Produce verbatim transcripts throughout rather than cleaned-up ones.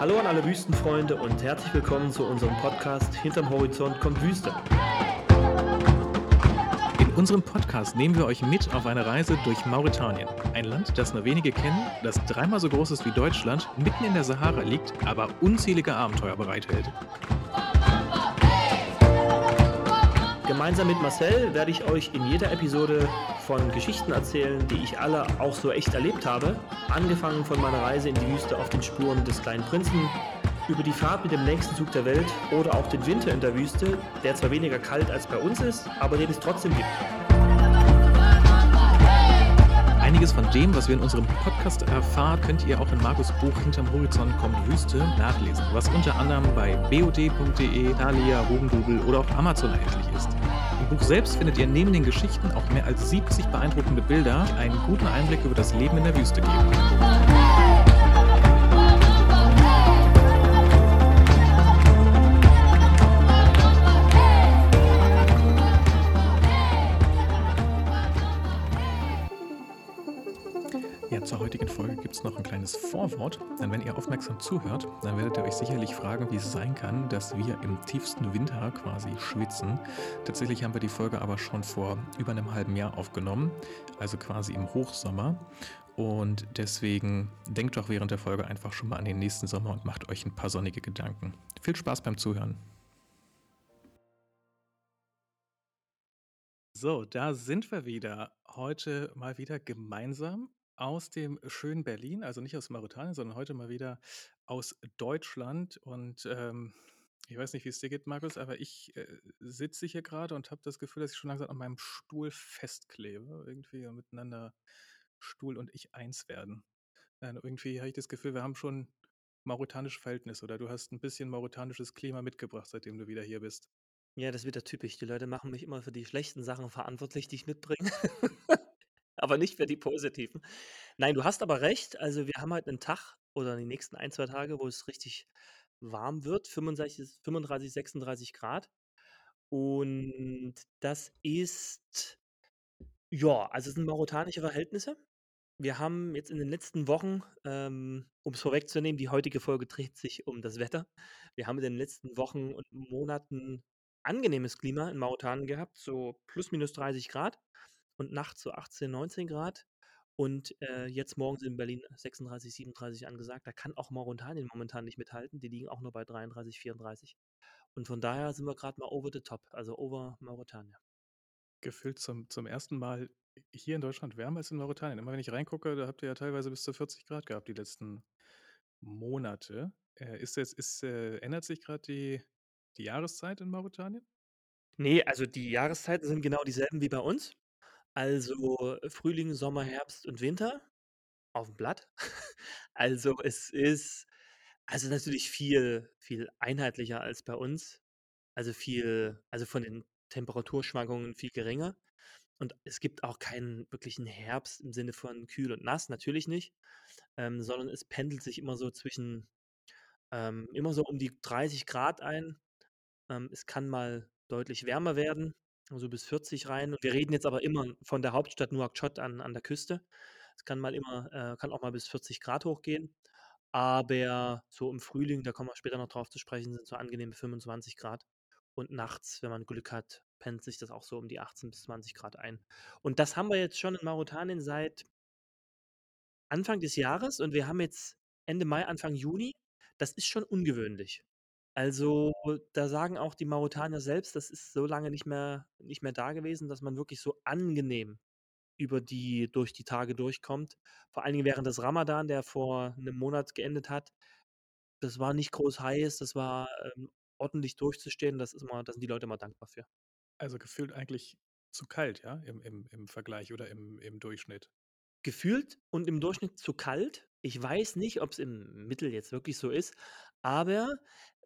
Hallo an alle Wüstenfreunde und herzlich willkommen zu unserem Podcast Hinterm Horizont kommt Wüste. In unserem Podcast nehmen wir euch mit auf eine Reise durch Mauretanien. Ein Land, das nur wenige kennen, das dreimal so groß ist wie Deutschland, mitten in der Sahara liegt, aber unzählige Abenteuer bereithält. Gemeinsam mit Marcel werde ich euch in jeder Episode von Geschichten erzählen, die ich alle auch so echt erlebt habe. Angefangen von meiner Reise in die Wüste auf den Spuren des kleinen Prinzen, über die Fahrt mit dem nächsten Zug der Welt oder auch den Winter in der Wüste, der zwar weniger kalt als bei uns ist, aber den es trotzdem gibt. Einiges von dem, was wir in unserem Podcast erfahren, könnt ihr auch in Markus' Buch Hinterm Horizont kommt Wüste nachlesen, was unter anderem bei b o d punkt d e, Thalia, Hugendubel oder auf Amazon erhältlich ist. Im Buch selbst findet ihr neben den Geschichten auch mehr als siebzig beeindruckende Bilder, die einen guten Einblick über das Leben in der Wüste geben. Zur heutigen Folge gibt es noch ein kleines Vorwort, denn wenn ihr aufmerksam zuhört, dann werdet ihr euch sicherlich fragen, wie es sein kann, dass wir im tiefsten Winter quasi schwitzen. Tatsächlich haben wir die Folge aber schon vor über einem halben Jahr aufgenommen, also quasi im Hochsommer. Und deswegen denkt doch während der Folge einfach schon mal an den nächsten Sommer und macht euch ein paar sonnige Gedanken. Viel Spaß beim Zuhören. So, da sind wir wieder. Heute mal wieder gemeinsam. Aus dem schönen Berlin, also nicht aus Mauretanien, sondern heute mal wieder aus Deutschland. Und ähm, ich weiß nicht, wie es dir geht, Markus, aber ich äh, sitze hier gerade und habe das Gefühl, dass ich schon langsam an meinem Stuhl festklebe. Irgendwie miteinander Stuhl und ich eins werden. Dann irgendwie habe ich das Gefühl, wir haben schon mauretanische Verhältnisse oder du hast ein bisschen mauretanisches Klima mitgebracht, seitdem du wieder hier bist. Ja, das ist wieder typisch. Die Leute machen mich immer für die schlechten Sachen verantwortlich, die ich mitbringe. Aber nicht für die positiven. Nein, du hast aber recht. Also wir haben halt einen Tag oder die nächsten ein, zwei Tage, wo es richtig warm wird. fünfunddreißig, fünfunddreißig, sechsunddreißig Grad. Und das ist, ja, also es sind mauretanische Verhältnisse. Wir haben jetzt in den letzten Wochen, ähm, um es vorwegzunehmen, die heutige Folge dreht sich um das Wetter. Wir haben in den letzten Wochen und Monaten angenehmes Klima in Mauretanien gehabt, so plus minus dreißig Grad. Und nachts so achtzehn, neunzehn Grad. Und äh, jetzt morgens in Berlin sechsunddreißig, siebenunddreißig angesagt. Da kann auch Mauretanien momentan nicht mithalten. Die liegen auch nur bei dreiunddreißig, vierunddreißig. Und von daher sind wir gerade mal over the top, also over Mauretanien. Gefühlt zum, zum ersten Mal hier in Deutschland wärmer als in Mauretanien. Immer wenn ich reingucke, da habt ihr ja teilweise bis zu vierzig Grad gehabt die letzten Monate. Äh, ist jetzt, ist, äh, ändert sich gerade die, die Jahreszeit in Mauretanien? Nee, also die Jahreszeiten sind genau dieselben wie bei uns. Also Frühling, Sommer, Herbst und Winter auf dem Blatt. Also es ist also natürlich viel, viel einheitlicher als bei uns. Also viel, also von den Temperaturschwankungen viel geringer. Und es gibt auch keinen wirklichen Herbst im Sinne von kühl und nass, natürlich nicht. Ähm, sondern es pendelt sich immer so zwischen, ähm, immer so um die dreißig Grad ein. Ähm, es kann mal deutlich wärmer werden. Also bis vierzig rein. Wir reden jetzt aber immer von der Hauptstadt Nouakchott an, an der Küste. Es kann mal immer, äh, kann auch mal bis vierzig Grad hochgehen. Aber so im Frühling, da kommen wir später noch drauf zu sprechen, sind so angenehme fünfundzwanzig Grad. Und nachts, wenn man Glück hat, pennt sich das auch so um die achtzehn bis zwanzig Grad ein. Und das haben wir jetzt schon in Mauretanien seit Anfang des Jahres. Und wir haben jetzt Ende Mai, Anfang Juni. Das ist schon ungewöhnlich. Also da sagen auch die Mauretanier selbst, das ist so lange nicht mehr, nicht mehr da gewesen, dass man wirklich so angenehm über die, durch die Tage durchkommt. Vor allen Dingen während des Ramadan, der vor einem Monat geendet hat. Das war nicht groß heiß, das war ähm, ordentlich durchzustehen. Das ist mal, da sind die Leute immer dankbar für. Also gefühlt eigentlich zu kalt, ja, im, im, im Vergleich oder im, im Durchschnitt. Gefühlt und im Durchschnitt zu kalt. Ich weiß nicht, ob es im Mittel jetzt wirklich so ist, aber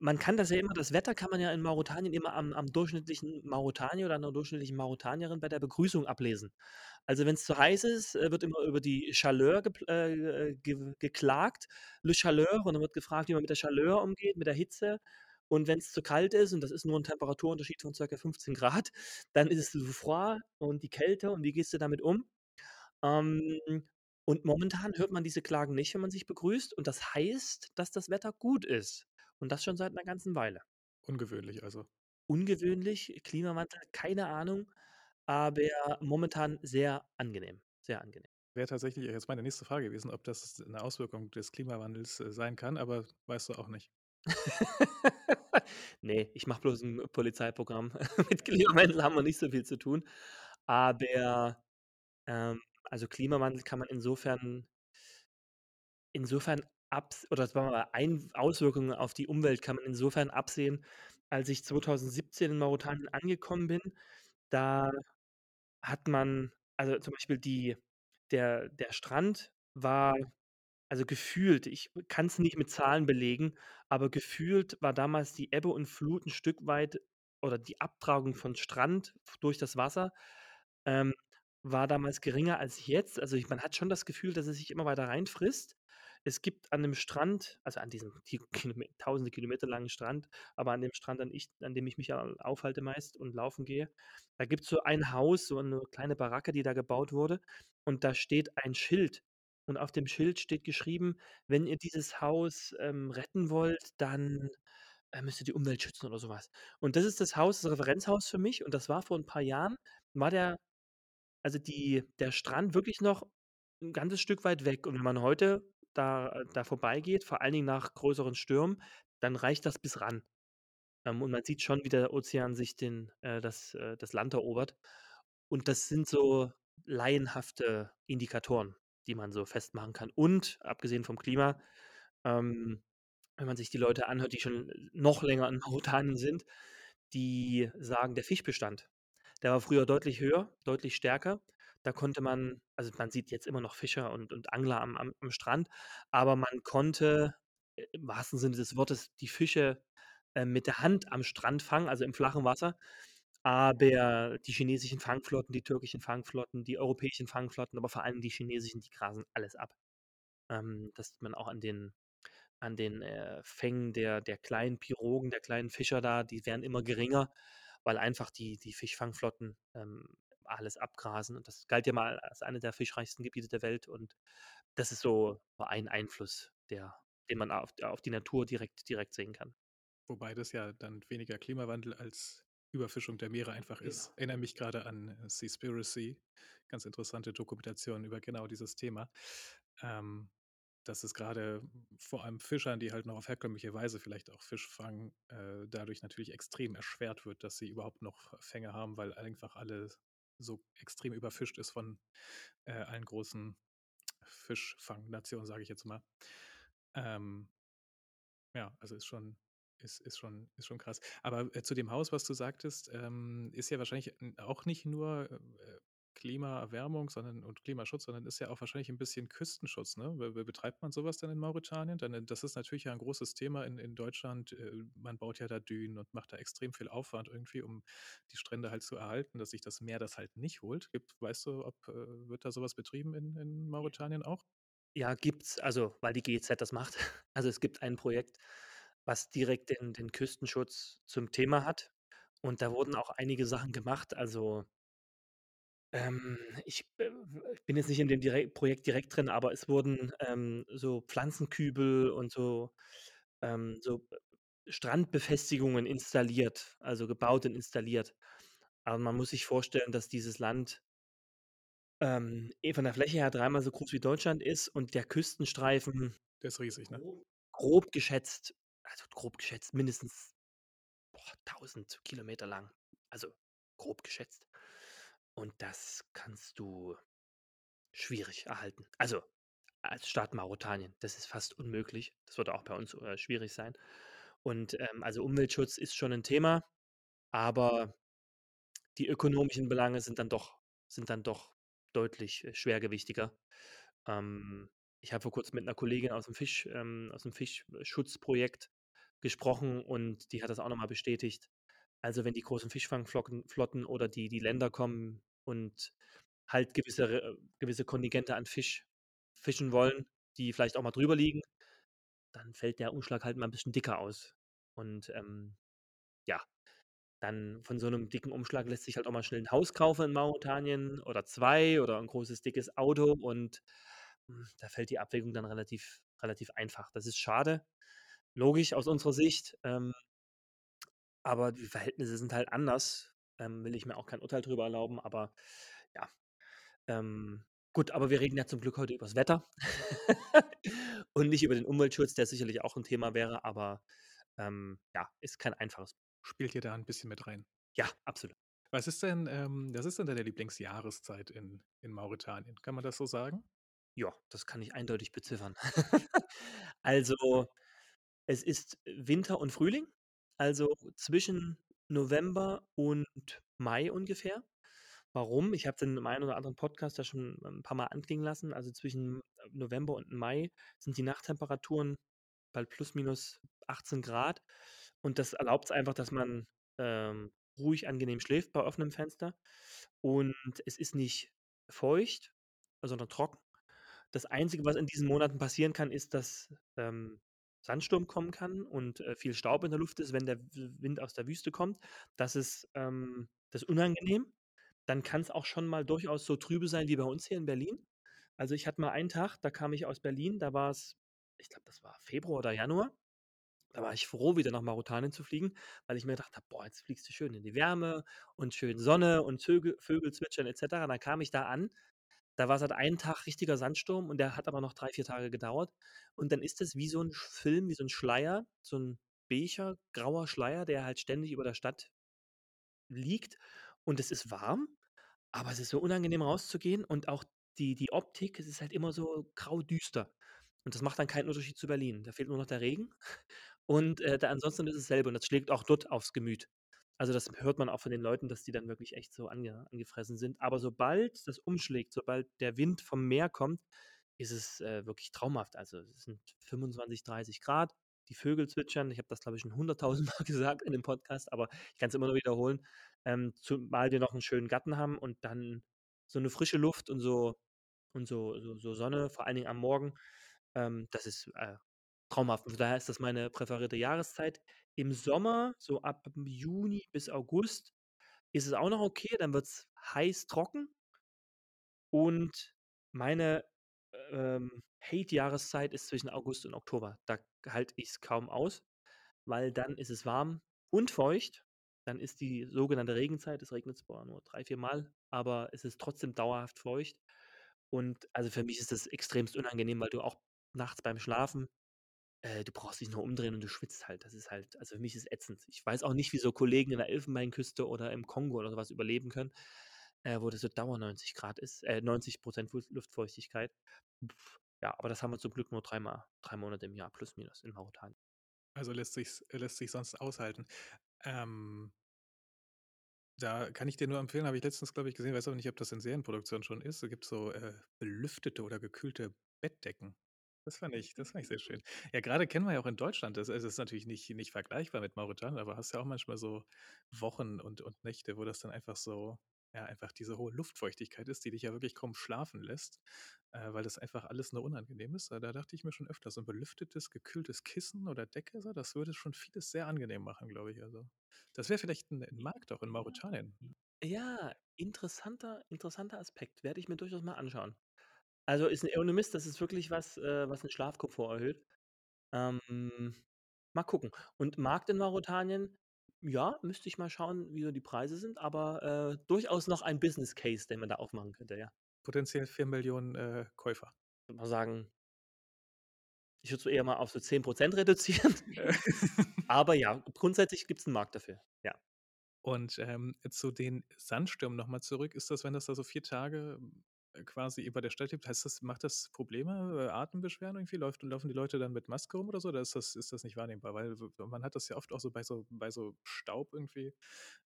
man kann das ja immer, das Wetter kann man ja in Mauretanien immer am, am durchschnittlichen Mauretanier oder einer durchschnittlichen Mauretanierin bei der Begrüßung ablesen. Also wenn es zu heiß ist, wird immer über die Chaleur ge, äh, ge, geklagt, Le Chaleur, und dann wird gefragt, wie man mit der Chaleur umgeht, mit der Hitze. Und wenn es zu kalt ist, und das ist nur ein Temperaturunterschied von ca. fünfzehn Grad, dann ist es Le Froid und die Kälte und wie gehst du damit um? Ähm, Und momentan hört man diese Klagen nicht, wenn man sich begrüßt. Und das heißt, dass das Wetter gut ist. Und das schon seit einer ganzen Weile. Ungewöhnlich also. Ungewöhnlich, Klimawandel, keine Ahnung, aber momentan sehr angenehm, sehr angenehm. Wäre tatsächlich jetzt meine nächste Frage gewesen, ob das eine Auswirkung des Klimawandels äh, sein kann, aber weißt du auch nicht. Nee, ich mache bloß ein Polizeiprogramm. Mit Klimawandel haben wir nicht so viel zu tun. Aber ähm, also Klimawandel kann man insofern, insofern abs oder sagen wir mal, ein Auswirkungen auf die Umwelt kann man insofern absehen, als ich zwanzig siebzehn in Mauretanien angekommen bin, da hat man, also zum Beispiel die, der, der Strand war, also gefühlt, ich kann es nicht mit Zahlen belegen, aber gefühlt war damals die Ebbe und Flut ein Stück weit oder die Abtragung von Strand durch das Wasser ähm, war damals geringer als jetzt. Also ich, man hat schon das Gefühl, dass es sich immer weiter reinfrisst. Es gibt an dem Strand, also an diesem ki- Kilome- tausende Kilometer langen Strand, aber an dem Strand, an, ich, an dem ich mich ja aufhalte meist und laufen gehe, da gibt es so ein Haus, so eine kleine Baracke, die da gebaut wurde. Und da steht ein Schild. Und auf dem Schild steht geschrieben, wenn ihr dieses Haus ähm, retten wollt, dann äh, müsst ihr die Umwelt schützen oder sowas. Und das ist das Haus, das Referenzhaus für mich. Und das war vor ein paar Jahren, war der also die, der Strand wirklich noch ein ganzes Stück weit weg. Und wenn man heute da, da vorbeigeht, vor allen Dingen nach größeren Stürmen, dann reicht das bis ran. Ähm, und man sieht schon, wie der Ozean sich den, äh, das, äh, das Land erobert. Und das sind so laienhafte Indikatoren, die man so festmachen kann. Und abgesehen vom Klima, ähm, wenn man sich die Leute anhört, die schon noch länger in Mauretanien sind, die sagen, der Fischbestand, der war früher deutlich höher, deutlich stärker. Da konnte man, also man sieht jetzt immer noch Fischer und, und Angler am, am, am Strand, aber man konnte äh, im wahrsten Sinne des Wortes die Fische äh, mit der Hand am Strand fangen, also im flachen Wasser. Aber die chinesischen Fangflotten, die türkischen Fangflotten, die europäischen Fangflotten, aber vor allem die chinesischen, die grasen alles ab. Ähm, das sieht man auch an den, an den äh, Fängen der, der kleinen Pirogen, der kleinen Fischer da, die werden immer geringer, weil einfach die, die Fischfangflotten ähm, alles abgrasen. Und das galt ja mal als eine der fischreichsten Gebiete der Welt. Und das ist so ein Einfluss, der, den man auf, auf die Natur direkt, direkt sehen kann. Wobei das ja dann weniger Klimawandel als Überfischung der Meere einfach ist. Genau. Erinnere mich gerade an äh, Seaspiracy, ganz interessante Dokumentation über genau dieses Thema. Ähm, dass es gerade vor allem Fischern, die halt noch auf herkömmliche Weise vielleicht auch Fisch fangen, äh, dadurch natürlich extrem erschwert wird, dass sie überhaupt noch Fänge haben, weil einfach alles so extrem überfischt ist von äh, allen großen Fischfangnationen, sage ich jetzt mal. Ähm, ja, also ist schon Ist, ist, schon, ist schon krass. Aber äh, zu dem Haus, was du sagtest, ähm, ist ja wahrscheinlich n- auch nicht nur äh, Klimaerwärmung sondern, und Klimaschutz, sondern ist ja auch wahrscheinlich ein bisschen Küstenschutz. Ne? Be be- betreibt man sowas dann in Mauretanien? Dann, äh, das ist natürlich ja ein großes Thema in, in Deutschland. Äh, man baut ja da Dünen und macht da extrem viel Aufwand irgendwie, um die Strände halt zu erhalten, dass sich das Meer das halt nicht holt. Gibt, weißt du, ob äh, wird da sowas betrieben in, in Mauretanien auch? Ja, gibt's, also weil die G E Z das macht. Also es gibt ein Projekt, was direkt den, den Küstenschutz zum Thema hat. Und da wurden auch einige Sachen gemacht. Also ähm, ich äh, bin jetzt nicht in dem direk Projekt direkt drin, aber es wurden ähm, so Pflanzenkübel und so, ähm, so Strandbefestigungen installiert, also gebaut und installiert. Aber man muss sich vorstellen, dass dieses Land ähm, eh von der Fläche her dreimal so groß wie Deutschland ist und der Küstenstreifen Der ist riesig, ne? grob, grob geschätzt, also grob geschätzt, mindestens boah, tausend Kilometer lang. Also grob geschätzt. Und das kannst du schwierig erhalten. Also als Staat Mauretanien, das ist fast unmöglich. Das wird auch bei uns äh, schwierig sein. Und ähm, also Umweltschutz ist schon ein Thema, aber die ökonomischen Belange sind dann doch, sind dann doch deutlich äh, schwergewichtiger. Ähm, ich habe vor kurzem mit einer Kollegin aus dem, Fisch, ähm, aus dem Fischschutzprojekt gesprochen und die hat das auch nochmal bestätigt. Also wenn die großen Fischfangflotten Flotten oder die, die Länder kommen und halt gewisse, Re- gewisse Kontingente an Fisch fischen wollen, die vielleicht auch mal drüber liegen, dann fällt der Umschlag halt mal ein bisschen dicker aus. Und ähm, ja, dann von so einem dicken Umschlag lässt sich halt auch mal schnell ein Haus kaufen in Mauretanien oder zwei oder ein großes, dickes Auto und Da fällt die Abwägung dann relativ, relativ einfach. Das ist schade, logisch aus unserer Sicht. Ähm, aber die Verhältnisse sind halt anders. Ähm, will ich mir auch kein Urteil drüber erlauben. Aber ja, ähm, gut, aber wir reden ja zum Glück heute über das Wetter und nicht über den Umweltschutz, der sicherlich auch ein Thema wäre. Aber ähm, ja, ist kein einfaches. Spielt ihr da ein bisschen mit rein? Ja, absolut. Was ist denn, ähm, das ist denn deine Lieblingsjahreszeit in, in Mauretanien? Kann man das so sagen? Ja, das kann ich eindeutig beziffern. Also, es ist Winter und Frühling, also zwischen November und Mai ungefähr. Warum? Ich habe es in dem einen oder anderen Podcast ja schon ein paar Mal anklingen lassen. Also zwischen November und Mai sind die Nachttemperaturen bei plus minus achtzehn Grad. Und das erlaubt es einfach, dass man ähm, ruhig, angenehm schläft bei offenem Fenster. Und es ist nicht feucht, sondern trocken. Das Einzige, was in diesen Monaten passieren kann, ist, dass ähm, Sandsturm kommen kann und äh, viel Staub in der Luft ist, wenn der W- Wind aus der Wüste kommt. Das ist, ähm, das ist unangenehm. Dann kann es auch schon mal durchaus so trübe sein wie bei uns hier in Berlin. Also ich hatte mal einen Tag, da kam ich aus Berlin, da war es, ich glaube, das war Februar oder Januar. Da war ich froh, wieder nach Mauretanien zu fliegen, weil ich mir gedacht habe, boah, jetzt fliegst du schön in die Wärme und schön Sonne und Vögel, Vögel zwitschern et cetera. Und dann kam ich da an, da war es halt einen Tag richtiger Sandsturm und der hat aber noch drei, vier Tage gedauert. Und dann ist es wie so ein Film, wie so ein Schleier, so ein becher, grauer Schleier, der halt ständig über der Stadt liegt. Und es ist warm, aber es ist so unangenehm rauszugehen und auch die, die Optik, es ist halt immer so graudüster. Und das macht dann keinen Unterschied zu Berlin. Da fehlt nur noch der Regen. Und äh, da, ansonsten ist es dasselbe und das schlägt auch dort aufs Gemüt. Also das hört man auch von den Leuten, dass die dann wirklich echt so ange, angefressen sind. Aber sobald das umschlägt, sobald der Wind vom Meer kommt, ist es äh, wirklich traumhaft. Also es sind fünfundzwanzig, dreißig Grad, die Vögel zwitschern. Ich habe das, glaube ich, schon hunderttausend Mal gesagt in dem Podcast, aber ich kann es immer nur wiederholen. Ähm, zumal wir noch einen schönen Garten haben und dann so eine frische Luft und so, und so, so, so Sonne, vor allen Dingen am Morgen. Ähm, das ist äh, traumhaft. Und von daher ist das meine präferierte Jahreszeit. Im Sommer, so ab Juni bis August, ist es auch noch okay. Dann wird es heiß, trocken. Und meine ähm, Hate-Jahreszeit ist zwischen August und Oktober. Da halte ich es kaum aus, weil dann ist es warm und feucht. Dann ist die sogenannte Regenzeit. Es regnet zwar nur drei, vier Mal, aber es ist trotzdem dauerhaft feucht. Und also für mich ist das extremst unangenehm, weil du auch nachts beim Schlafen äh, du brauchst dich nur umdrehen und du schwitzt halt. Das ist halt, also für mich ist es ätzend. Ich weiß auch nicht, wie so Kollegen in der Elfenbeinküste oder im Kongo oder sowas überleben können, äh, wo das so Dauer neunzig Grad ist, äh, neunzig Prozent Fu- Luftfeuchtigkeit. Pff, ja, aber das haben wir zum Glück nur dreimal, drei Monate im Jahr, plus minus in Mauretanien. Also lässt sich lässt sich sonst aushalten. Ähm, Da kann ich dir nur empfehlen, habe ich letztens, glaube ich, gesehen, weiß aber nicht, ob das in Serienproduktion schon ist. Da gibt es so äh, belüftete oder gekühlte Bettdecken. Das fand ich, das fand ich sehr schön. Ja, gerade kennen wir ja auch in Deutschland, das, also das ist natürlich nicht, nicht vergleichbar mit Mauretanien, aber hast ja auch manchmal so Wochen und, und Nächte, wo das dann einfach so, ja, einfach diese hohe Luftfeuchtigkeit ist, die dich ja wirklich kaum schlafen lässt, äh, weil das einfach alles nur unangenehm ist. Da da dachte ich mir schon öfter, so ein belüftetes, gekühltes Kissen oder Decke, so, das würde schon vieles sehr angenehm machen, glaube ich. Also, das wäre vielleicht ein, ein Markt auch in Mauretanien. Ja, interessanter, interessanter Aspekt. Werde ich mir durchaus mal anschauen. Also ist ein Economist, das ist wirklich was, äh, was den Schlafkomfort erhöht. Ähm, Mal gucken. Und Markt in Mauretanien, ja, müsste ich mal schauen, wie so die Preise sind, aber äh, durchaus noch ein Business Case, den man da aufmachen könnte, ja. Potenziell vier Millionen äh, Käufer. Ich würde mal sagen, ich würde es eher mal auf so zehn Prozent reduzieren, Äh, aber ja, grundsätzlich gibt es einen Markt dafür, ja. Und ähm, zu den Sandstürmen nochmal zurück, ist das, wenn das da so vier Tage äh, quasi über der Stadt liegt, heißt das, macht das Probleme, äh, Atembeschwerden irgendwie? Läuft, laufen die Leute dann mit Maske rum oder so? Oder ist das, ist das nicht wahrnehmbar? Weil w- man hat das ja oft auch so bei so, bei so Staub irgendwie,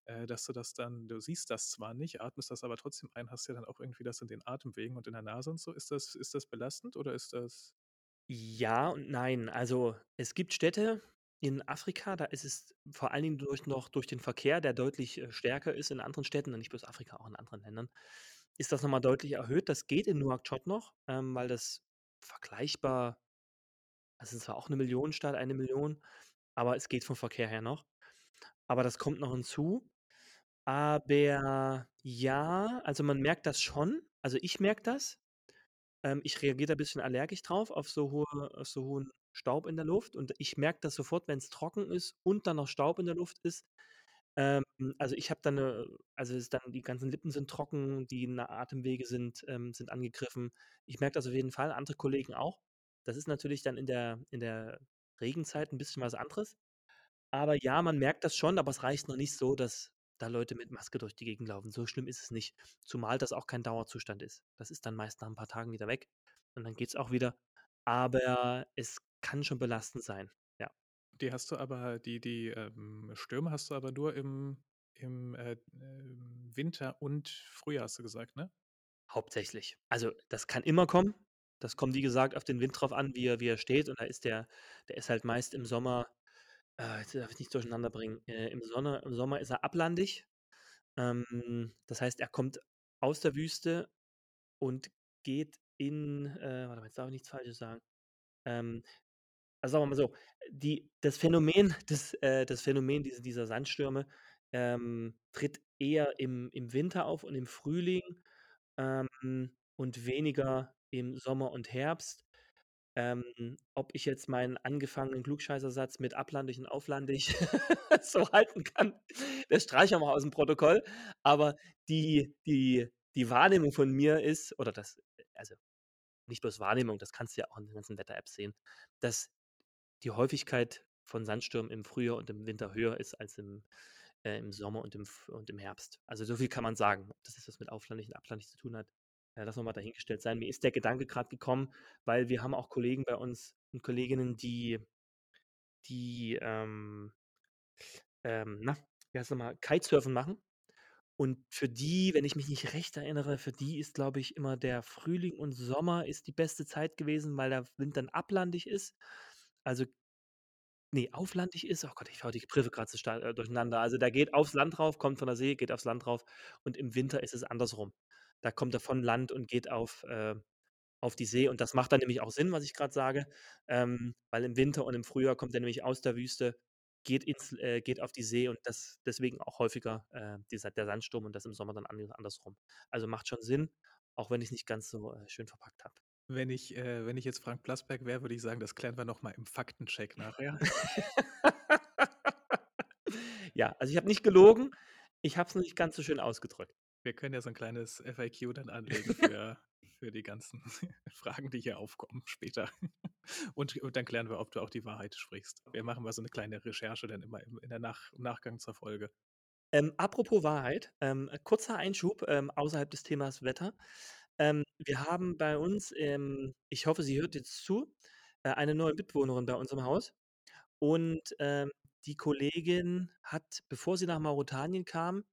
äh, dass du das dann, du siehst das zwar nicht, atmest das aber trotzdem ein, hast ja dann auch irgendwie das in den Atemwegen und in der Nase und so. Ist das, ist das belastend oder ist das. Ja und nein. Also es gibt Städte in Afrika, da ist es vor allen Dingen durch, noch durch den Verkehr, der deutlich äh, stärker ist in anderen Städten, und nicht bloß Afrika, auch in anderen Ländern, ist das nochmal deutlich erhöht. Das geht in Nouakchott noch, ähm, weil das vergleichbar, das ist zwar auch eine Millionenstadt, eine Million, aber es geht vom Verkehr her noch. Aber das kommt noch hinzu. Aber ja, also man merkt das schon. Also ich merke das. Ähm, ich reagiere da ein bisschen allergisch drauf, auf so hohe auf so hohen Staub in der Luft und ich merke das sofort, wenn's trocken ist und dann noch Staub in der Luft ist. Ähm, also, ich habe dann 'ne also, ist dann die ganzen Lippen sind trocken, die Na Atemwege sind ähm, sind angegriffen. Ich merke das auf jeden Fall, andere Kollegen auch. Das ist natürlich dann in der in der Regenzeit 'n bisschen was anderes. Aber ja, man merkt das schon, aber es reicht noch nicht so, dass da Leute mit Maske durch die Gegend laufen. So schlimm ist es nicht, zumal das auch kein Dauerzustand ist. Das ist dann meist nach 'n paar Tagen wieder weg und dann geht's auch wieder. Aber es kann schon belastend sein, ja. Die hast du aber die die, ähm, Stürme hast du aber nur im im, äh, ähm, Winter und Frühjahr hast du gesagt, ne? Hauptsächlich. Also, das kann immer kommen. Das kommt, wie gesagt, auf den Wind drauf an, wie er wie er steht und da ist der der ist halt meist im Sommer äh, jetzt darf ich nicht durcheinander bringen. Äh, im Sonne im Sommer ist er ablandig. Ähm, das heißt, er kommt aus der Wüste und geht in äh, warte mal, jetzt darf ich nichts Falsches sagen. Ähm, also, sagen wir mal so, die das Phänomen das äh, das Phänomen diese dieser Sandstürme, ähm, tritt eher im im Winter auf und im Frühling, ähm, und weniger im Sommer und Herbst. Ähm, ob ich jetzt meinen angefangenen Klugscheißersatz mit ablandig und auflandig so halten kann, das streichen wir mal ausm Protokoll. Aber die die die Wahrnehmung von mir ist oder das also, nicht bloß Wahrnehmung, das kannst du ja auch in den ganzen Wetter-Apps sehen, dass die Häufigkeit von Sandstürmen im Frühjahr und im Winter höher ist als im äh, im Sommer und im F und im Herbst. Also, so viel kann man sagen. Ob das jetzt was mit auflandig und ablandig zu tun hat, äh, lassen wir mal dahingestellt sein. Mir ist der Gedanke grad gekommen, weil wir haben auch Kollegen bei uns und Kolleginnen, die die, ähm ähm, na, wie heißt es noch mal, Kitesurfen machen. Und für die, wenn ich mich nicht recht erinnere, für die ist, glaube ich, immer der Frühling und Sommer ist die beste Zeit gewesen, weil der Wind dann ablandig ist. Also ne, auflandig ist oh Gott, ich hau die Begriffe grad so star äh, durcheinander. Also, der geht aufs Land rauf, kommt von der See, geht aufs Land rauf und im Winter ist es andersrum. Da kommt er von Land und geht auf äh, auf die See und das macht dann nämlich auch Sinn, was ich grad sage, ähm, weil im Winter und im Frühjahr kommt er nämlich aus der Wüste, geht ins äh, geht auf die See und das deswegen auch häufiger, äh, dieser der Sandsturm und das im Sommer dann an andersrum. Also, macht schon Sinn, auch wenn ich's nicht ganz so, äh, schön verpackt habe. Wenn ich äh, wenn ich jetzt Frank Plasberg wäre, würde ich sagen, das klären wir noch mal im Faktencheck nachher. Ja, also, ich habe nicht gelogen. Ich habe es nur nicht ganz so schön ausgedrückt. Wir können ja so 'n kleines FAQ dann anlegen für für die ganzen Fragen, die hier aufkommen später. Und und dann klären wir, ob du auch die Wahrheit sprichst. Wir machen mal so 'ne kleine Recherche dann immer im in der Nach im Nachgang zur Folge. Ähm, apropos Wahrheit, ähm, kurzer Einschub, ähm, außerhalb des Themas Wetter. Ähm, wir haben bei uns, ähm ich hoffe, sie hört jetzt zu, äh, eine neue Mitbewohnerin bei uns im Haus und, ähm, die Kollegin hat, bevor sie nach Mauretanien kam,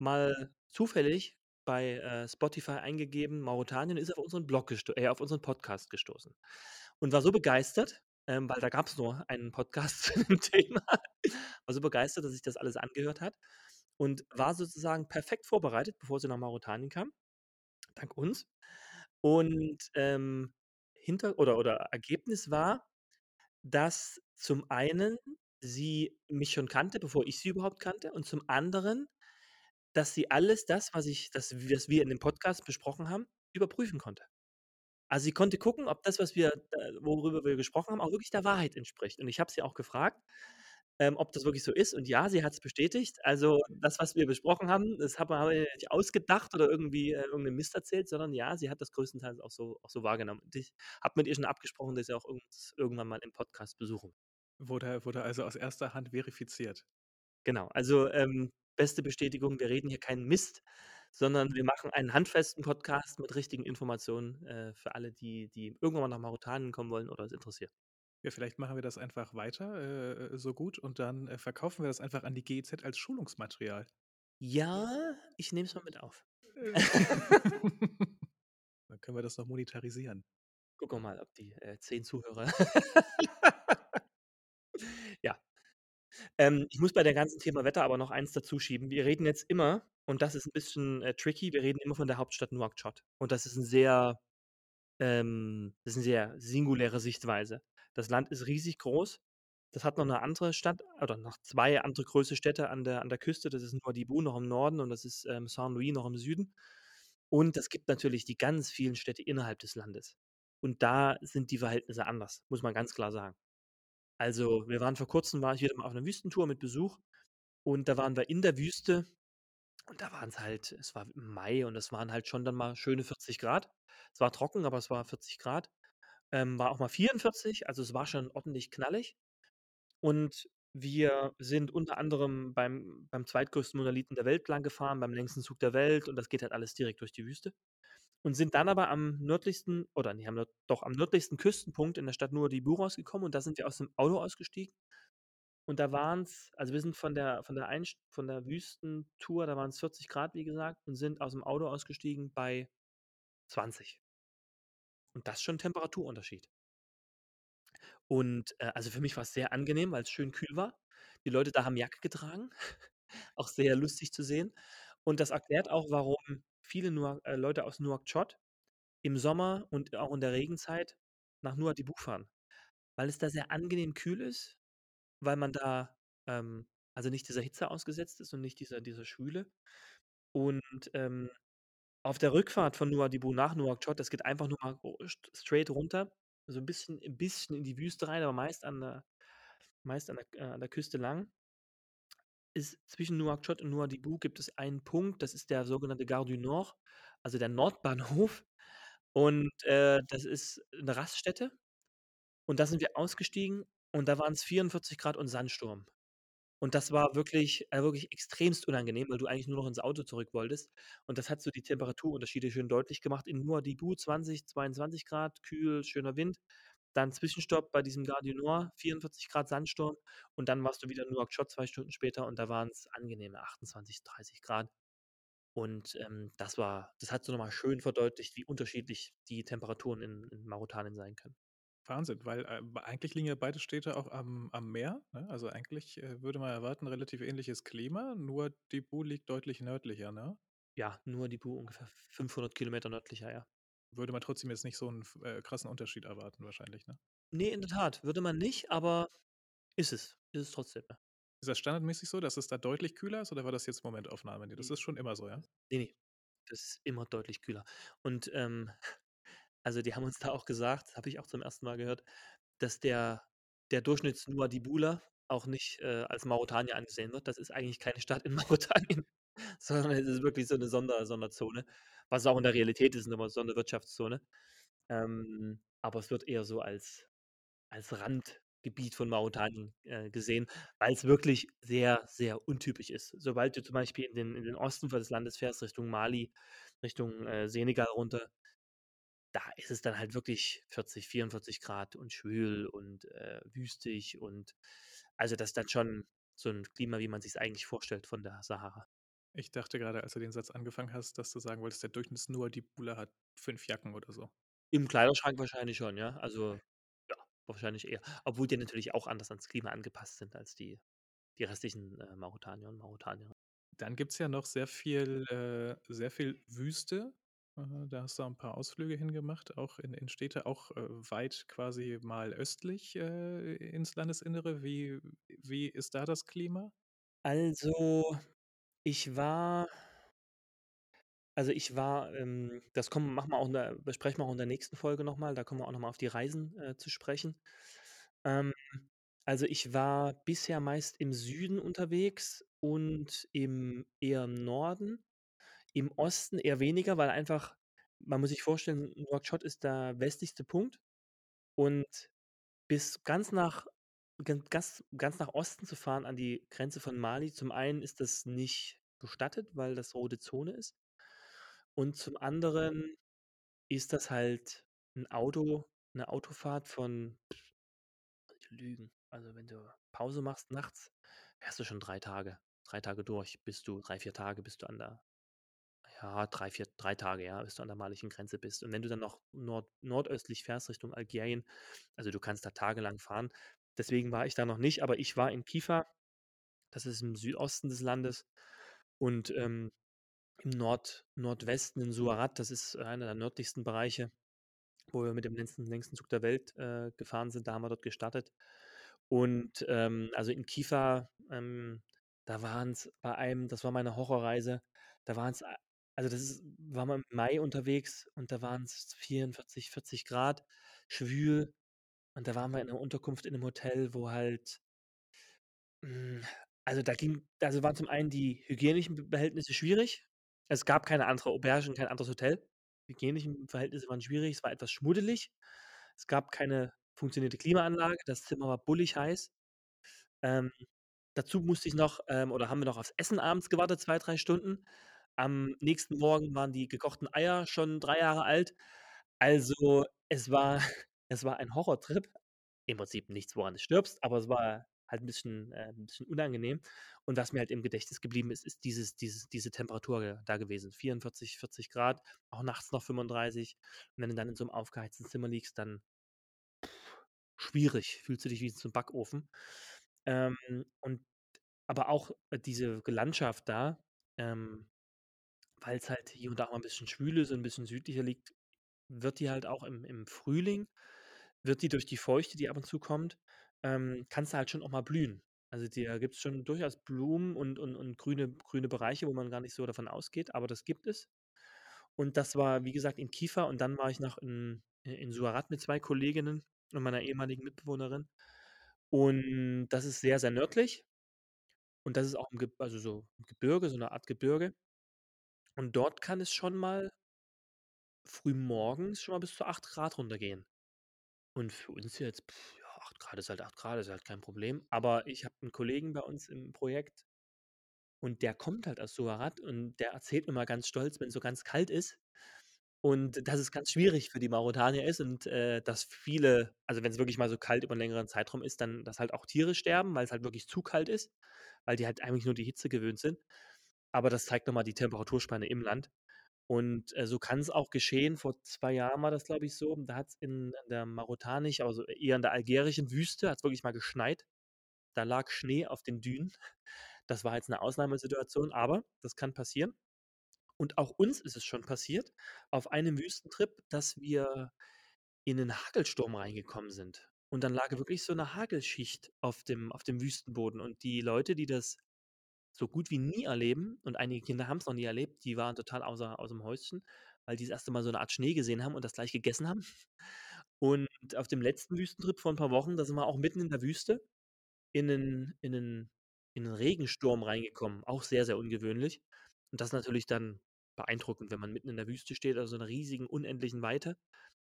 mal zufällig bei, äh, Spotify eingegeben, Mauretanien, ist auf unseren Blog gesto äh, auf unseren Podcast gestoßen und war so begeistert, ähm, weil da gab's nur einen Podcast zu dem Thema, war so begeistert, dass sich das alles angehört hat und war sozusagen perfekt vorbereitet, bevor sie nach Mauretanien kam, dank uns. Und, ähm, Hinter oder oder Ergebnis war, dass zum einen sie mich schon kannte, bevor ich sie überhaupt kannte und zum anderen, dass sie alles das, was ich das was wir in dem Podcast besprochen haben, überprüfen konnte. Also, sie konnte gucken, ob das, was wir äh, worüber wir gesprochen haben, auch wirklich der Wahrheit entspricht. Und ich habe sie auch gefragt, ähm, ob das wirklich so ist und ja, sie hat's bestätigt. Also, das, was wir besprochen haben, das haben wir haben wir ja nicht ausgedacht oder irgendwie, äh, irgend 'nen Mist erzählt, sondern ja, sie hat das größtenteils auch so auch so wahrgenommen. Und ich habe mit ihr schon abgesprochen, dass wir auch uns irgendwann mal im Podcast besuchen. Wurde wurde also aus erster Hand verifiziert. Genau, also, ähm, beste Bestätigung, wir reden hier keinen Mist, sondern wir machen einen handfesten Podcast mit richtigen Informationen, äh, für alle, die die irgendwann mal nach Mauretanien kommen wollen oder es interessiert. Ja, vielleicht machen wir das einfach weiter, äh, äh, so gut und dann, äh, verkaufen wir das einfach an die GEZ als Schulungsmaterial. Ja, ich nehme es mal mit auf. Äh. Dann können wir das noch monetarisieren. Gucken wir mal, ob die, äh, zehn Zuhörer Ja. Ähm, ich muss bei der ganzen Thema Wetter aber noch eins dazuschieben. Wir reden jetzt immer und das ist 'n bisschen, äh, tricky, wir reden immer von der Hauptstadt Nouakchott und das ist 'n sehr ähm, das ist 'ne sehr singuläre Sichtweise. Das Land ist riesig groß. Das hat noch 'ne andere Stadt oder noch zwei andere größere Städte an der an der Küste. Das ist Nouadhibou noch im Norden und das ist, ähm, Saint-Louis noch im Süden. Und es gibt natürlich die ganz vielen Städte innerhalb des Landes. Und da sind die Verhältnisse anders, muss man ganz klar sagen. Also, wir waren vor Kurzem, war ich wieder mal auf 'ner Wüstentour mit Besuch und da waren wir in der Wüste und da waren's halt es war im Mai und das waren halt schon dann mal schöne vierzig Grad. Es war trocken, aber es war vierzig Grad. Ähm, war auch mal vierundvierzig, also es war schon ordentlich knallig. Und wir sind unter anderem beim beim zweitgrößten Monolithen der Welt lang gefahren, beim längsten Zug der Welt und das geht halt alles direkt durch die Wüste und sind dann aber am nördlichsten oder ne, am nörd doch am nördlichsten Küstenpunkt in der Stadt Nur Dibur rausgekommen und da sind wir aus dem Auto ausgestiegen und da waren's also wir sind von der von der Einst von der Wüstentour, da waren's vierzig Grad, wie gesagt, und sind aus'm Auto ausgestiegen bei zwanzig. Und das ist schon 'n Temperaturunterschied. Und, äh, also für mich war's sehr angenehm, weil's schön kühl war. Die Leute da haben Jacke getragen, auch sehr lustig zu sehen. Und das erklärt auch, warum viele Noua äh, Leute aus Nouakchott im Sommer und auch in der Regenzeit nach Nua Dibur fahren, weil es da sehr angenehm kühl ist, weil man da, ähm, also nicht dieser Hitze ausgesetzt ist und nicht dieser dieser Schwüle. Und, ähm, auf der Rückfahrt von Nua Dibur nach Nouakchott, das geht einfach nur mal o st straight runter, so 'n bisschen 'n bisschen in die Wüste rein, aber meist an der meist an der K äh, an der Küste lang ist zwischen Nouakchott und Nua Dibur gibt es einen Punkt, das ist der sogenannte Gare du Nord, also der Nordbahnhof. Und, äh, das ist 'ne Raststätte und da sind wir ausgestiegen und da waren's vierundvierzig Grad und Sandsturm. Und das war wirklich äh, wirklich extremst unangenehm, weil du eigentlich nur noch ins Auto zurück wolltest. Und das hat so die Temperaturunterschiede schön deutlich gemacht. In Nua Dibur zwanzig, zweiundzwanzig Grad, kühl, schöner Wind, dann Zwischenstopp bei diesem Gare du Nord, vierundvierzig Grad Sandsturm und dann warst du wieder in Nouakchott zwei Stunden später und da waren's angenehme achtundzwanzig, dreißig Grad. Und, ähm, das war das hat so noch mal schön verdeutlicht, wie unterschiedlich die Temperaturen in in Mauretanien sein können. Wahnsinn, weil, äh, b eigentlich liegen ja beide Städte auch am am Meer, ne? Also eigentlich, äh, würde man erwarten, relativ ähnliches Klima, nur Dibur liegt deutlich nördlicher, ne? Ja, Nua Dibur ungefähr fünfhundert Kilometer nördlicher, ja. Würde man trotzdem jetzt nicht so 'n f äh, krassen Unterschied erwarten wahrscheinlich, ne? Ne, in der Tat, würde man nicht, aber ist es. Ist es trotzdem, ja. Ist das standardmäßig so, dass es da deutlich kühler ist oder war das jetzt Momentaufnahme? Ne, das Ne. ist schon immer so, ja? Ne, ne, das ist immer deutlich kühler. Und, ähm, also die haben uns da auch gesagt, das habe ich auch zum ersten Mal gehört, dass der der Durchschnitts Nua Dibuler auch nicht, äh, als Mauretanier angesehen wird. Das ist eigentlich keine Stadt in Mauretanien, sondern es ist wirklich so 'ne Sonder Sonderzone, was auch in der Realität ist, 'ne Sonderwirtschaftszone. Ähm, aber es wird eher so als als Randgebiet von Mauretanien, äh, gesehen, weil's wirklich sehr, sehr untypisch ist. Sobald du zum Beispiel in den in den Osten des Landes fährst, Richtung Mali, Richtung, äh, Senegal runter da ist es dann halt wirklich vierzig, vierundvierzig Grad und schwül und, äh, wüstig und also das ist dann schon so 'n Klima, wie man sich's eigentlich vorstellt von der Sahara. Ich dachte gerade, als du den Satz angefangen hast, dass du sagen wolltest, der Durchschnitts Nua Dibuler hat fünf Jacken oder so. Im Kleiderschrank wahrscheinlich schon, ja. Also, ja, wahrscheinlich eher. Obwohl die natürlich auch anders ans Klima angepasst sind als die die restlichen, äh, Mauretanier und Mauretanierinnen. Dann gibt's ja noch sehr viel äh, sehr viel Wüste. Äh, da hast du auch 'n paar Ausflüge hingemacht, auch in in Städte, auch, äh, weit quasi mal östlich, äh, ins Landesinnere. Wie wie ist da das Klima? Also, ich war also ich war, ähm das kommen machen wir auch in der besprechen wir auch in der nächsten Folge noch mal, da kommen wir auch noch mal auf die Reisen, äh, zu sprechen. Ähm, also ich war bisher meist im Süden unterwegs und im eher im Norden. Im Osten eher weniger, weil einfach man muss sich vorstellen, Nouakchott ist der westlichste Punkt und bis ganz nach gan ganz ganz nach Osten zu fahren an die Grenze von Mali, zum einen ist das nicht gestattet, weil das rote Zone ist und zum anderen ist das halt 'n Auto 'ne Autofahrt von lass mich lügen, also wenn du Pause machst nachts, fährst du schon drei Tage drei Tage durch, bis du drei, vier Tage bis du an der ja, drei, vier drei Tage, ja, bis du an der malischen Grenze bist. Und wenn du dann noch nord nordöstlich fährst Richtung Algerien, also du kannst da tagelang fahren. Deswegen war ich da noch nicht, aber ich war in Kifa, das ist im Südosten des Landes und, ähm, im Nord Nordwesten in Suarat, das ist einer der nördlichsten Bereiche, wo wir mit dem längsten längsten Zug der Welt, äh, gefahren sind. Da haben wir dort gestartet und, ähm, also in Kifa, ähm, da waren's bei einem das war meine Horrorreise, da waren's a Also das ist, waren wir im Mai unterwegs und da waren es vierundvierzig, vierzig Grad, schwül. Und da waren wir in einer Unterkunft in einem Hotel, wo halt, mm, also da ging, also waren zum einen die hygienischen Be- Verhältnisse schwierig. Es gab keine andere Auberge und kein anderes Hotel. Hygienischen Verhältnisse waren schwierig, es war etwas schmuddelig. Es gab keine funktionierte Klimaanlage, das Zimmer war bullig heiß. Ähm, Dazu musste ich noch, ähm, oder haben wir noch aufs Essen abends gewartet, zwei, drei Stunden. Am nächsten Morgen waren die gekochten Eier schon drei Jahre alt. Also es war, es war ein Horrortrip. Im Prinzip nichts, woran du stirbst, aber es war halt ein bisschen, äh, ein bisschen unangenehm. Und was mir halt im Gedächtnis geblieben ist, ist dieses, dieses, diese Temperatur ge- da gewesen. vierundvierzig, vierzig Grad, auch nachts noch fünfunddreißig. Und wenn du dann in so einem aufgeheizten Zimmer liegst, dann schwierig, fühlst du dich wie in so einem Backofen. Ähm, und aber auch äh, diese Landschaft da, ähm, weil es halt hier und da auch mal ein bisschen schwül ist und ein bisschen südlicher liegt, wird die halt auch im, im Frühling, wird die durch die Feuchte, die ab und zu kommt, ähm, kannst du halt schon auch mal blühen. Also die- da gibt es schon durchaus Blumen und, und, und grüne, grüne Bereiche, wo man gar nicht so davon ausgeht, aber das gibt es. Und das war, wie gesagt, in Kiefer und dann war ich noch in, in Suarat mit zwei Kolleginnen und meiner ehemaligen Mitbewohnerin. Und das ist sehr, sehr nördlich und das ist auch im Ge also so im Gebirge, so eine Art Gebirge. Und dort kann es schon mal früh morgens schon mal bis zu acht Grad runtergehen. Und für uns jetzt, pf, ja, acht Grad ist halt acht Grad, ist halt kein Problem. Aber ich habe einen Kollegen bei uns im Projekt und der kommt halt aus Suarat und der erzählt mir mal ganz stolz, wenn es so ganz kalt ist und dass es ganz schwierig für die Mauretanier ist und äh, dass viele, also wenn es wirklich mal so kalt über einen längeren Zeitraum ist, dann dass halt auch Tiere sterben, weil es halt wirklich zu kalt ist, weil die halt eigentlich nur die Hitze gewöhnt sind. Aber das zeigt nochmal die Temperaturspanne im Land. Und äh, so kann es auch geschehen. Vor zwei Jahren war das, glaube ich, so. Da hat es in der marotanisch, also eher in der algerischen Wüste, hat es wirklich mal geschneit. Da lag Schnee auf den Dünen. Das war jetzt eine Ausnahmesituation, aber das kann passieren. Und auch uns ist es schon passiert, auf einem Wüstentrip, dass wir in einen Hagelsturm reingekommen sind. Und dann lag wirklich so eine Hagelschicht auf dem, auf dem Wüstenboden. Und die Leute, die das so gut wie nie erleben, und einige Kinder haben es noch nie erlebt, die waren total außer, aus dem Häuschen, weil die das erste Mal so eine Art Schnee gesehen haben und das gleich gegessen haben. Und auf dem letzten Wüstentrip vor ein paar Wochen, da sind wir auch mitten in der Wüste in einen, in einen, in einen Regensturm reingekommen. Auch sehr, sehr ungewöhnlich. Und das ist natürlich dann beeindruckend, wenn man mitten in der Wüste steht, also so einer riesigen, unendlichen Weite.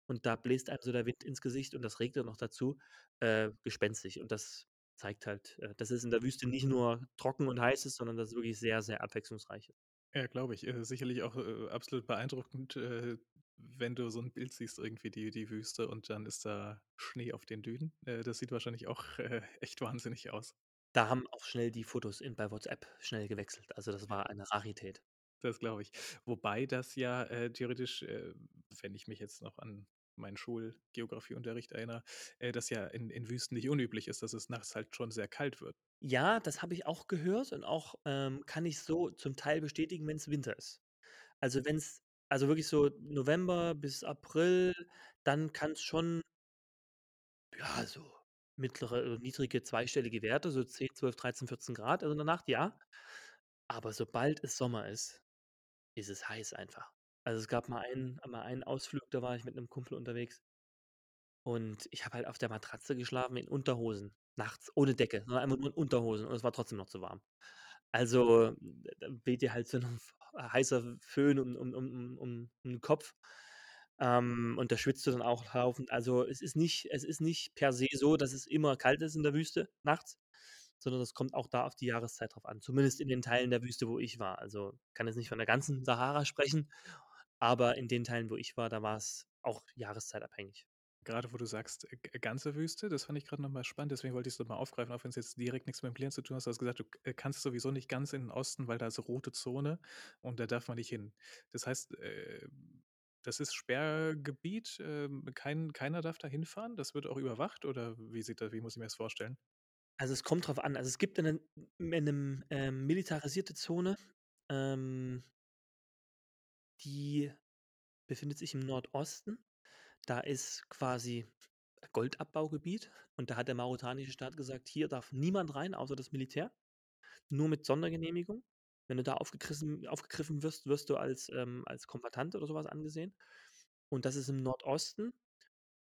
Und da bläst einem so der Wind ins Gesicht und das regnet noch dazu. Äh, gespenstig. Und das zeigt halt, äh, dass es in der Wüste nicht nur trocken und heiß ist, sondern dass es wirklich sehr, sehr abwechslungsreich ist. Ja, glaube ich. Äh, sicherlich auch äh, absolut beeindruckend, äh, wenn du so ein Bild siehst, irgendwie die, die Wüste und dann ist da Schnee auf den Dünen. Äh, das sieht wahrscheinlich auch äh, echt wahnsinnig aus. Da haben auch schnell die Fotos in, bei WhatsApp schnell gewechselt. Also das war eine Rarität. Das glaube ich. Wobei das ja äh, theoretisch, äh, wenn ich mich jetzt noch an meinen Schulgeografieunterricht erinnere, äh, das ja in, in Wüsten nicht unüblich ist, dass es nachts halt schon sehr kalt wird. Ja, das habe ich auch gehört und auch ähm, kann ich so zum Teil bestätigen, wenn es Winter ist. Also wenn es, also wirklich so November bis April, dann kann es schon, ja, so mittlere, äh, niedrige zweistellige Werte, so zehn, zwölf, dreizehn, vierzehn Grad, also in der Nacht, ja. Aber sobald es Sommer ist, ist es heiß einfach. Also es gab mal einen, mal einen Ausflug, da war ich mit einem Kumpel unterwegs und ich habe halt auf der Matratze geschlafen in Unterhosen. Nachts, ohne Decke, sondern einfach nur in Unterhosen und es war trotzdem noch zu warm. Also d- da weht dir halt so ein f- heißer Föhn um, um, um, um, um um den Kopf. Ähm, und da schwitzt du dann auch laufend. Also es ist nicht, es ist nicht per se so, dass es immer kalt ist in der Wüste nachts, sondern es kommt auch da auf die Jahreszeit drauf an. Zumindest in den Teilen der Wüste, wo ich war. Also ich kann jetzt nicht von der ganzen Sahara sprechen, aber in den Teilen, wo ich war, da war es auch jahreszeitabhängig. Gerade wo du sagst, äh, g- ganze Wüste, das fand ich gerade nochmal spannend, deswegen wollte ich es nochmal aufgreifen, auch wenn es jetzt direkt nichts mit dem Klären zu tun hat. Du hast gesagt, du k- äh, kannst sowieso nicht ganz in den Osten, weil da ist rote Zone und da darf man nicht hin. Das heißt, äh, das ist Sperrgebiet, ähm, kein, keiner darf da hinfahren, das wird auch überwacht oder wie sieht das, wie muss ich mir das vorstellen? Also es kommt drauf an. Also es gibt eine, eine ähm, militarisierte Zone, ähm, die befindet sich im Nordosten. Da ist quasi Goldabbaugebiet und da hat der mauretanische Staat gesagt, hier darf niemand rein, außer das Militär, nur mit Sondergenehmigung. Wenn du da aufgegriffen, aufgegriffen wirst, wirst du als, ähm, als Kombatant oder sowas angesehen. Und das ist im Nordosten.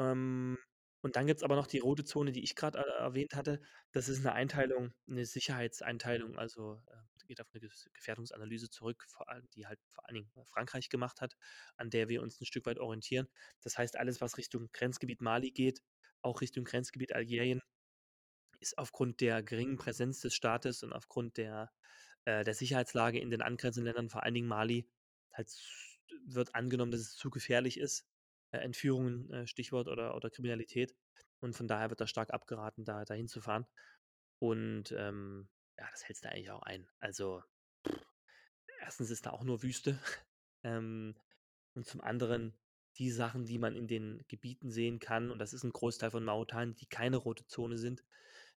Ähm, und dann gibt es aber noch die rote Zone, die ich gerade äh, erwähnt hatte. Das ist eine Einteilung, eine Sicherheitseinteilung. Also äh, geht auf eine Ge- Gefährdungsanalyse zurück, vor allem, die halt vor allen Dingen Frankreich gemacht hat, an der wir uns ein Stück weit orientieren. Das heißt, alles, was Richtung Grenzgebiet Mali geht, auch Richtung Grenzgebiet Algerien, ist aufgrund der geringen Präsenz des Staates und aufgrund der, äh, der Sicherheitslage in den angrenzenden Ländern, vor allen Dingen Mali, halt s- wird angenommen, dass es zu gefährlich ist. Äh, Entführungen, äh, Stichwort oder, oder Kriminalität. Und von daher wird da stark abgeraten, da dahin zu fahren. Und ähm, ja, das hältst du eigentlich auch ein. Also, erstens ist da auch nur Wüste. Ähm, und zum anderen die Sachen, die man in den Gebieten sehen kann, und das ist ein Großteil von Mauretanien, die keine rote Zone sind,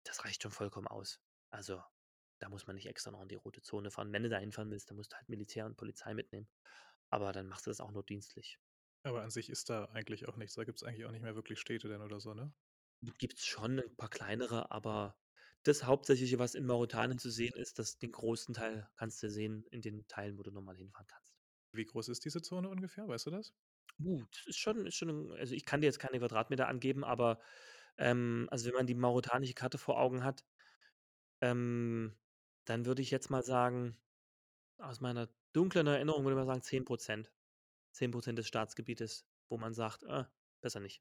das reicht schon vollkommen aus. Also da muss man nicht extra noch in die rote Zone fahren. Wenn du da hinfahren willst, dann musst du halt Militär und Polizei mitnehmen. Aber dann machst du das auch nur dienstlich. Aber an sich ist da eigentlich auch nichts. Da gibt es eigentlich auch nicht mehr wirklich Städte denn oder so, ne? Gibt es schon ein paar kleinere, aber das Hauptsächliche, was in Mauretanien zu sehen ist, dass den großen Teil kannst du sehen in den Teilen, wo du normal hinfahren kannst. Wie groß ist diese Zone ungefähr? Weißt du das? Uh, das ist schon, ist schon, ein- also ich kann dir jetzt keine Quadratmeter angeben, aber ähm, also wenn man die mauretanische Karte vor Augen hat, ähm, dann würde ich jetzt mal sagen, aus meiner dunklen Erinnerung würde man sagen zehn Prozent. zehn Prozent des Staatsgebietes, wo man sagt, äh, besser nicht.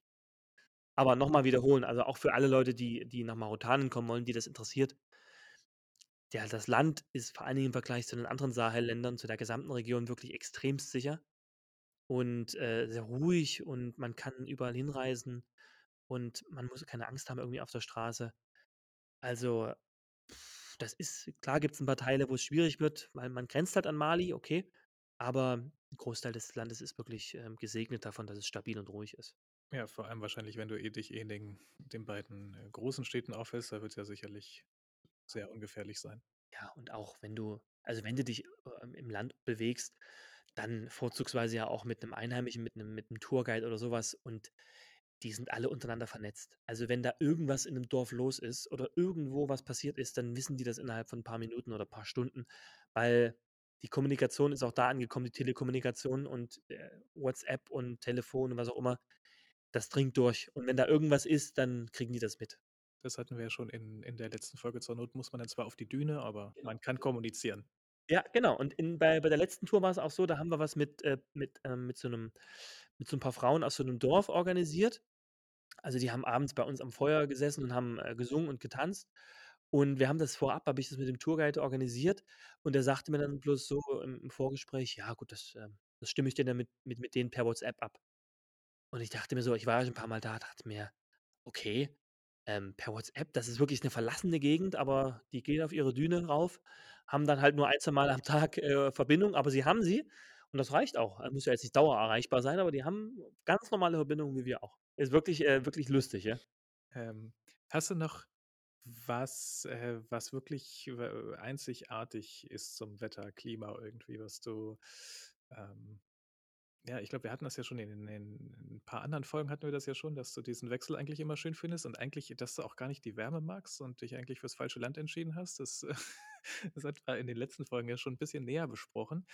Aber nochmal wiederholen, also auch für alle Leute, die, die nach Mauretanien kommen wollen, die das interessiert, der, das Land ist vor allen Dingen im Vergleich zu den anderen Sahelländern, zu der gesamten Region wirklich extremst sicher und äh, sehr ruhig und man kann überall hinreisen und man muss keine Angst haben irgendwie auf der Straße. Also pff, das ist, klar gibt es ein paar Teile, wo es schwierig wird, weil man grenzt halt an Mali, okay, aber ein Großteil des Landes ist wirklich ähm, gesegnet davon, dass es stabil und ruhig ist. Ja, vor allem wahrscheinlich, wenn du eh dich eh in den, den beiden äh, großen Städten aufhältst, da wird es ja sicherlich sehr ungefährlich sein. Ja, und auch wenn du, also wenn du dich ähm, im Land bewegst, dann vorzugsweise ja auch mit einem Einheimischen, mit einem, mit einem Tourguide oder sowas und die sind alle untereinander vernetzt. Also wenn da irgendwas in einem Dorf los ist oder irgendwo was passiert ist, dann wissen die das innerhalb von ein paar Minuten oder ein paar Stunden, weil die Kommunikation ist auch da angekommen, die Telekommunikation und äh, WhatsApp und Telefon und was auch immer, das dringt durch. Und wenn da irgendwas ist, dann kriegen die das mit. Das hatten wir ja schon in, in der letzten Folge. Zur Not muss man dann zwar auf die Düne, aber Genau. man kann kommunizieren. Ja, genau. Und in, bei, bei der letzten Tour war es auch so, da haben wir was mit, äh, mit, ähm, mit, so einem, mit so ein paar Frauen aus so einem Dorf organisiert. Also die haben abends bei uns am Feuer gesessen und haben äh, gesungen und getanzt. Und wir haben das vorab, habe ich das mit dem Tourguide organisiert. Und der sagte mir dann bloß so im, im Vorgespräch, ja gut, das, ähm, das stimme ich dir dann mit, mit, mit denen per WhatsApp ab. Und ich dachte mir so, ich war ja schon ein paar Mal da, dachte mir, okay, ähm, per WhatsApp, das ist wirklich eine verlassene Gegend, aber die gehen auf ihre Düne rauf, haben dann halt nur ein, zwei Mal am Tag äh, Verbindung, aber sie haben sie und das reicht auch. Also muss ja jetzt nicht dauer erreichbar sein, aber die haben ganz normale Verbindungen wie wir auch. Ist wirklich, äh, wirklich lustig, ja. Ähm, Hast du noch was, äh, was wirklich äh, einzigartig ist zum Wetter, Klima irgendwie, was du ähm, ja, ich glaube, wir hatten das ja schon in, in, in ein paar anderen Folgen hatten wir das ja schon, dass du diesen Wechsel eigentlich immer schön findest und eigentlich, dass du auch gar nicht die Wärme magst und dich eigentlich fürs falsche Land entschieden hast. Das, äh, das hat man in den letzten Folgen ja schon ein bisschen näher besprochen.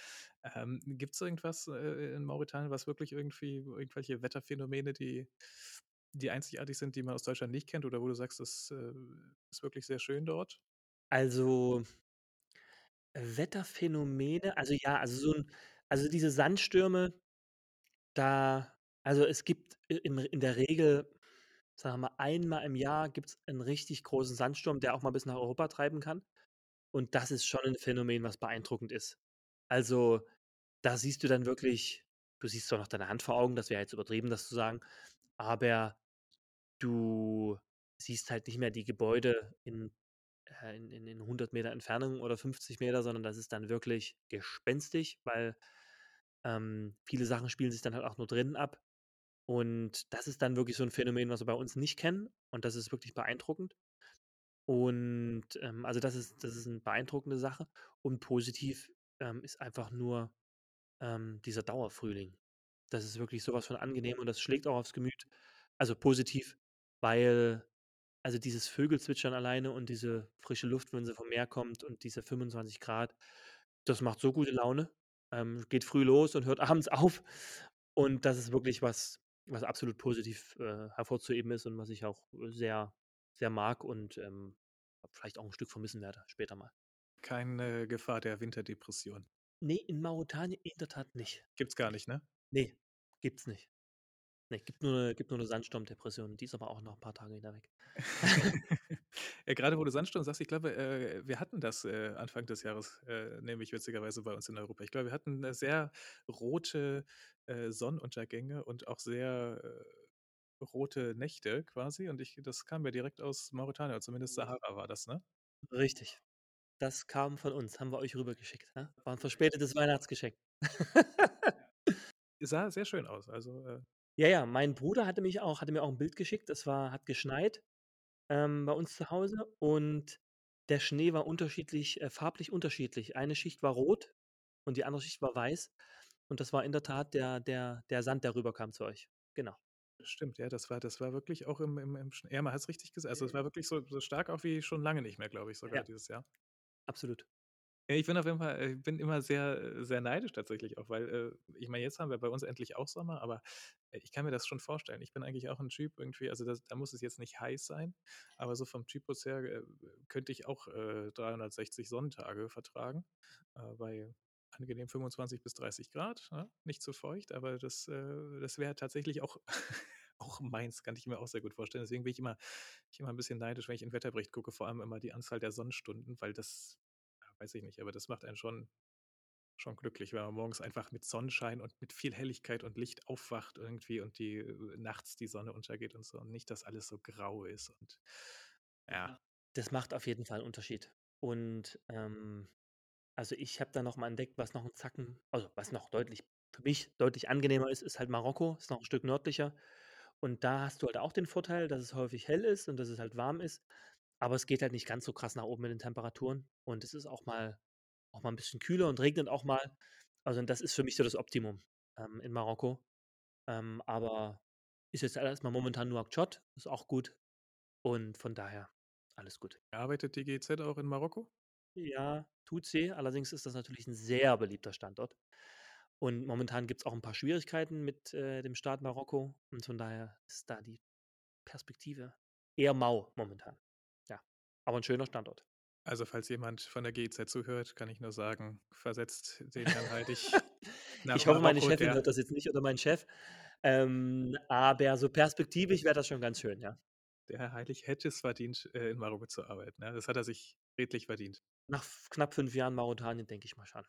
Ähm, Gibt es irgendwas äh, in Mauretanien, was wirklich irgendwie, irgendwelche Wetterphänomene, die, die einzigartig sind, die man aus Deutschland nicht kennt oder wo du sagst, das äh, ist wirklich sehr schön dort? Also Wetterphänomene, also ja, also so ein, also diese Sandstürme, da, also es gibt i- im, in der Regel, sagen wir mal, einmal im Jahr gibt es einen richtig großen Sandsturm, der auch mal bis nach Europa treiben kann. Und das ist schon ein Phänomen, was beeindruckend ist. Also da siehst du dann wirklich, du siehst zwar noch deine Hand vor Augen, das wäre jetzt übertrieben, das zu sagen, aber du siehst halt nicht mehr die Gebäude in, äh, in, in, in hundert Meter Entfernung oder fünfzig Meter, sondern das ist dann wirklich gespenstig, weil ähm, viele Sachen spielen sich dann halt auch nur drinnen ab. Und das ist dann wirklich so ein Phänomen, was wir bei uns nicht kennen. Und das ist wirklich beeindruckend. Und ähm, also das ist, das ist eine beeindruckende Sache. Und positiv ähm, ist einfach nur ähm, dieser Dauerfrühling. Das ist wirklich sowas von angenehm und das schlägt auch aufs Gemüt. Also positiv, weil also dieses Vögelzwitschern alleine und diese frische Luft, wenn sie vom Meer kommt und diese fünfundzwanzig Grad, Das macht so gute Laune. Ähm, geht früh los und hört abends auf. Und das ist wirklich was, was absolut positiv äh, hervorzuheben ist und was ich auch sehr, sehr mag und ähm, vielleicht auch ein Stück vermissen werde später mal. Keine Gefahr der Winterdepression. Nee, in Mauretanien in der Tat nicht. Gibt's gar nicht, ne? Nee, gibt's nicht. Nee, gibt nur eine, gibt nur eine Sandsturmdepression. Die ist aber auch noch ein paar Tage wieder weg. Ja, gerade wo du Sandsturm sagst, ich glaube, äh, wir hatten das äh, Anfang des Jahres, äh, nämlich witzigerweise bei uns in Europa. Ich glaube, wir hatten äh, sehr rote äh, Sonnenuntergänge und auch sehr äh, rote Nächte quasi. Und ich, das kam ja direkt aus Mauretanien, zumindest Sahara war das, ne? Richtig. Das kam von uns, haben wir euch rübergeschickt. Ne? War ein verspätetes Weihnachtsgeschenk. Sah sehr schön aus. Also, äh, Ja, ja, mein Bruder hatte mich auch, hatte mir auch ein Bild geschickt. Es war, hat geschneit ähm, bei uns zu Hause und der Schnee war unterschiedlich, äh, farblich unterschiedlich. Eine Schicht war rot und die andere Schicht war weiß. Und das war in der Tat der, der, der Sand, der rüberkam zu euch. Genau. stimmt, ja, das war, das war wirklich auch im, im, im Schnee. Ja, man hat es richtig gesagt. Also, es war wirklich so, so stark auch wie schon lange nicht mehr, glaube ich, sogar Ja, dieses Jahr. absolut. Ja, ich bin auf jeden Fall, äh, ich bin immer sehr, sehr neidisch tatsächlich auch, weil äh, ich meine, jetzt haben wir bei uns endlich auch Sommer, aber äh, ich kann mir das schon vorstellen. Ich bin eigentlich auch ein Typ irgendwie, also das, da muss es jetzt nicht heiß sein, aber so vom Typus her äh, könnte ich auch äh, dreihundertsechzig Sonnentage vertragen, äh, bei angenehm fünfundzwanzig bis dreißig Grad, ne? Nicht zu feucht, aber das, äh, das wäre tatsächlich auch, auch meins, kann ich mir auch sehr gut vorstellen. Deswegen bin ich immer, ich immer ein bisschen neidisch, wenn ich in den Wetterbericht gucke, vor allem immer die Anzahl der Sonnenstunden, weil das weiß ich nicht, aber das macht einen schon, schon glücklich, wenn man morgens einfach mit Sonnenschein und mit viel Helligkeit und Licht aufwacht irgendwie und die äh, nachts die Sonne untergeht und so und nicht, dass alles so grau ist und ja. Ja. Das macht auf jeden Fall einen Unterschied. Und ähm, also ich habe da nochmal entdeckt, was noch ein Zacken, also was noch deutlich, für mich deutlich angenehmer ist, ist halt Marokko, ist noch ein Stück nördlicher. Und da hast du halt auch den Vorteil, dass es häufig hell ist und dass es halt warm ist. Aber es geht halt nicht ganz so krass nach oben mit den Temperaturen. Und es ist auch mal, auch mal ein bisschen kühler und regnet auch mal. Also das ist für mich so das Optimum ähm, in Marokko. Ähm, aber ist jetzt erstmal momentan Nouakchott, ist auch gut. Und von daher alles gut. Arbeitet die G E Z auch in Marokko? Ja, tut sie. Allerdings ist das natürlich ein sehr beliebter Standort. Und momentan gibt es auch ein paar Schwierigkeiten mit äh, dem Staat Marokko. Und von daher ist da die Perspektive eher mau momentan. Ja, aber ein schöner Standort. Also falls jemand von der G E Z zuhört, kann ich nur sagen, versetzt den Herrn Heidig nach Ich hoffe, meine Marokko, Chefin der hört das jetzt nicht oder mein Chef. Ähm, aber so perspektivisch wäre das schon ganz schön, ja. Der Herr Heilig hätte es verdient, äh, in Marokko zu arbeiten. Ne? Das hat er sich redlich verdient. Nach f- knapp fünf Jahren Mauretanien denke ich mal schon.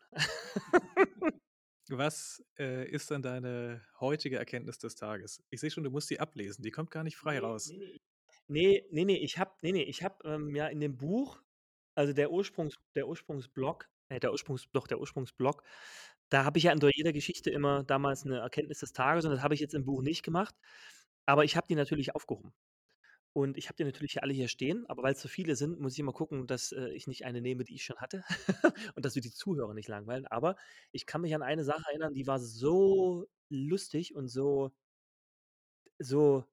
Was äh, ist dann deine heutige Erkenntnis des Tages? Ich sehe schon, du musst die ablesen. Die kommt gar nicht frei Nee, raus. nee, nee. Nee, nee, nee, ich habe nee, nee, ich hab, ähm, ja in dem Buch, also der Ursprungs, der Ursprungsblock, äh, der Ursprungs, doch, der Ursprungsblock, da habe ich ja in jeder Geschichte immer damals eine Erkenntnis des Tages und das habe ich jetzt im Buch nicht gemacht, aber ich habe die natürlich aufgehoben. Und ich habe die natürlich hier alle hier stehen, aber weil es so viele sind, muss ich immer gucken, dass äh, ich nicht eine nehme, die ich schon hatte und dass wir die Zuhörer nicht langweilen. Aber ich kann mich an eine Sache erinnern, die war so lustig und so, so,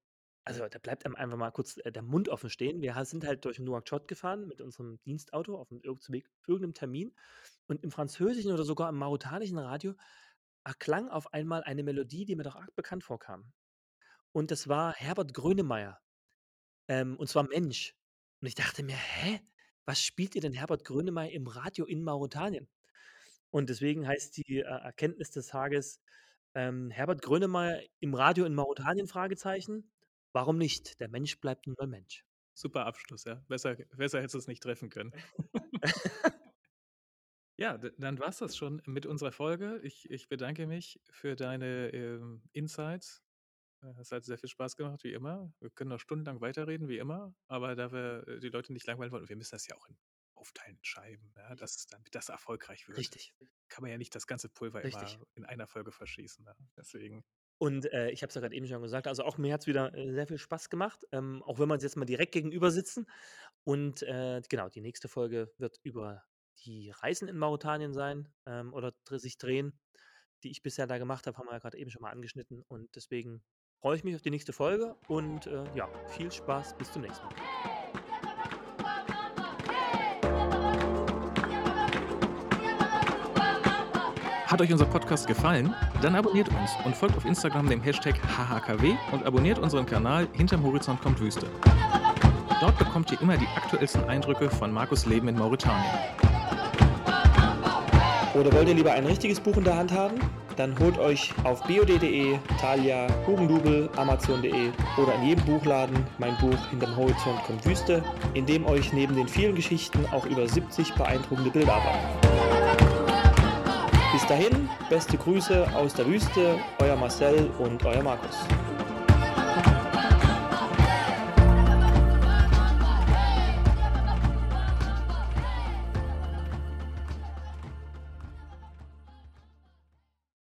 also da bleibt einem einfach mal kurz äh, der Mund offen stehen. Wir ha- sind halt durch Nouakchott gefahren mit unserem Dienstauto auf dem Irr- zu Weg- irgendeinem Termin und im französischen oder sogar im mauretanischen Radio erklang auf einmal eine Melodie, die mir doch arg bekannt vorkam. Und das war Herbert Grönemeyer. Ähm, und zwar Mensch. Und ich dachte mir, hä? Was spielt ihr denn Herbert Grönemeyer im Radio in Mauretanien? Und deswegen heißt die äh, Erkenntnis des Tages ähm, Herbert Grönemeyer im Radio in Mauretanien? Fragezeichen. Warum nicht? Der Mensch bleibt nun mal Mensch. Super Abschluss, ja. Besser, besser hättest du es nicht treffen können. Ja, d- dann war es das schon mit unserer Folge. Ich, ich bedanke mich für deine ähm, Insights. Äh, Es hat sehr viel Spaß gemacht, wie immer. Wir können noch stundenlang weiterreden, wie immer. Aber da wir äh, die Leute nicht langweilen wollen, und wir müssen das ja auch in aufteilen, in Scheiben, ja, dass, damit das erfolgreich wird. Richtig, Kann man ja nicht das ganze Pulver richtig. immer in einer Folge verschießen. Ja. Deswegen, Und äh, ich habe es ja gerade eben schon gesagt, also auch mir hat es wieder äh, sehr viel Spaß gemacht, ähm, auch wenn wir uns jetzt mal direkt gegenüber sitzen. Und äh, genau, die nächste Folge wird über die Reisen in Mauretanien sein ähm, oder dr- sich drehen, die ich bisher da gemacht habe, haben wir ja gerade eben schon mal angeschnitten. Und deswegen freue ich mich auf die nächste Folge und äh, ja, viel Spaß, bis zum nächsten Mal. Hey! Hat euch unser Podcast gefallen? Dann abonniert uns und folgt auf Instagram dem Hashtag H H K W und abonniert unseren Kanal Hinterm Horizont kommt Wüste. Dort bekommt ihr immer die aktuellsten Eindrücke von Markus' Leben in Mauretanien. Oder wollt ihr lieber ein richtiges Buch in der Hand haben? Dann holt euch auf bio punkt de, Thalia, Hugendubel, Amazon punkt de oder in jedem Buchladen mein Buch Hinterm Horizont kommt Wüste, in dem euch neben den vielen Geschichten auch über siebzig beeindruckende Bilder erwarten. Bis dahin, beste Grüße aus der Wüste, euer Marcel und euer Markus.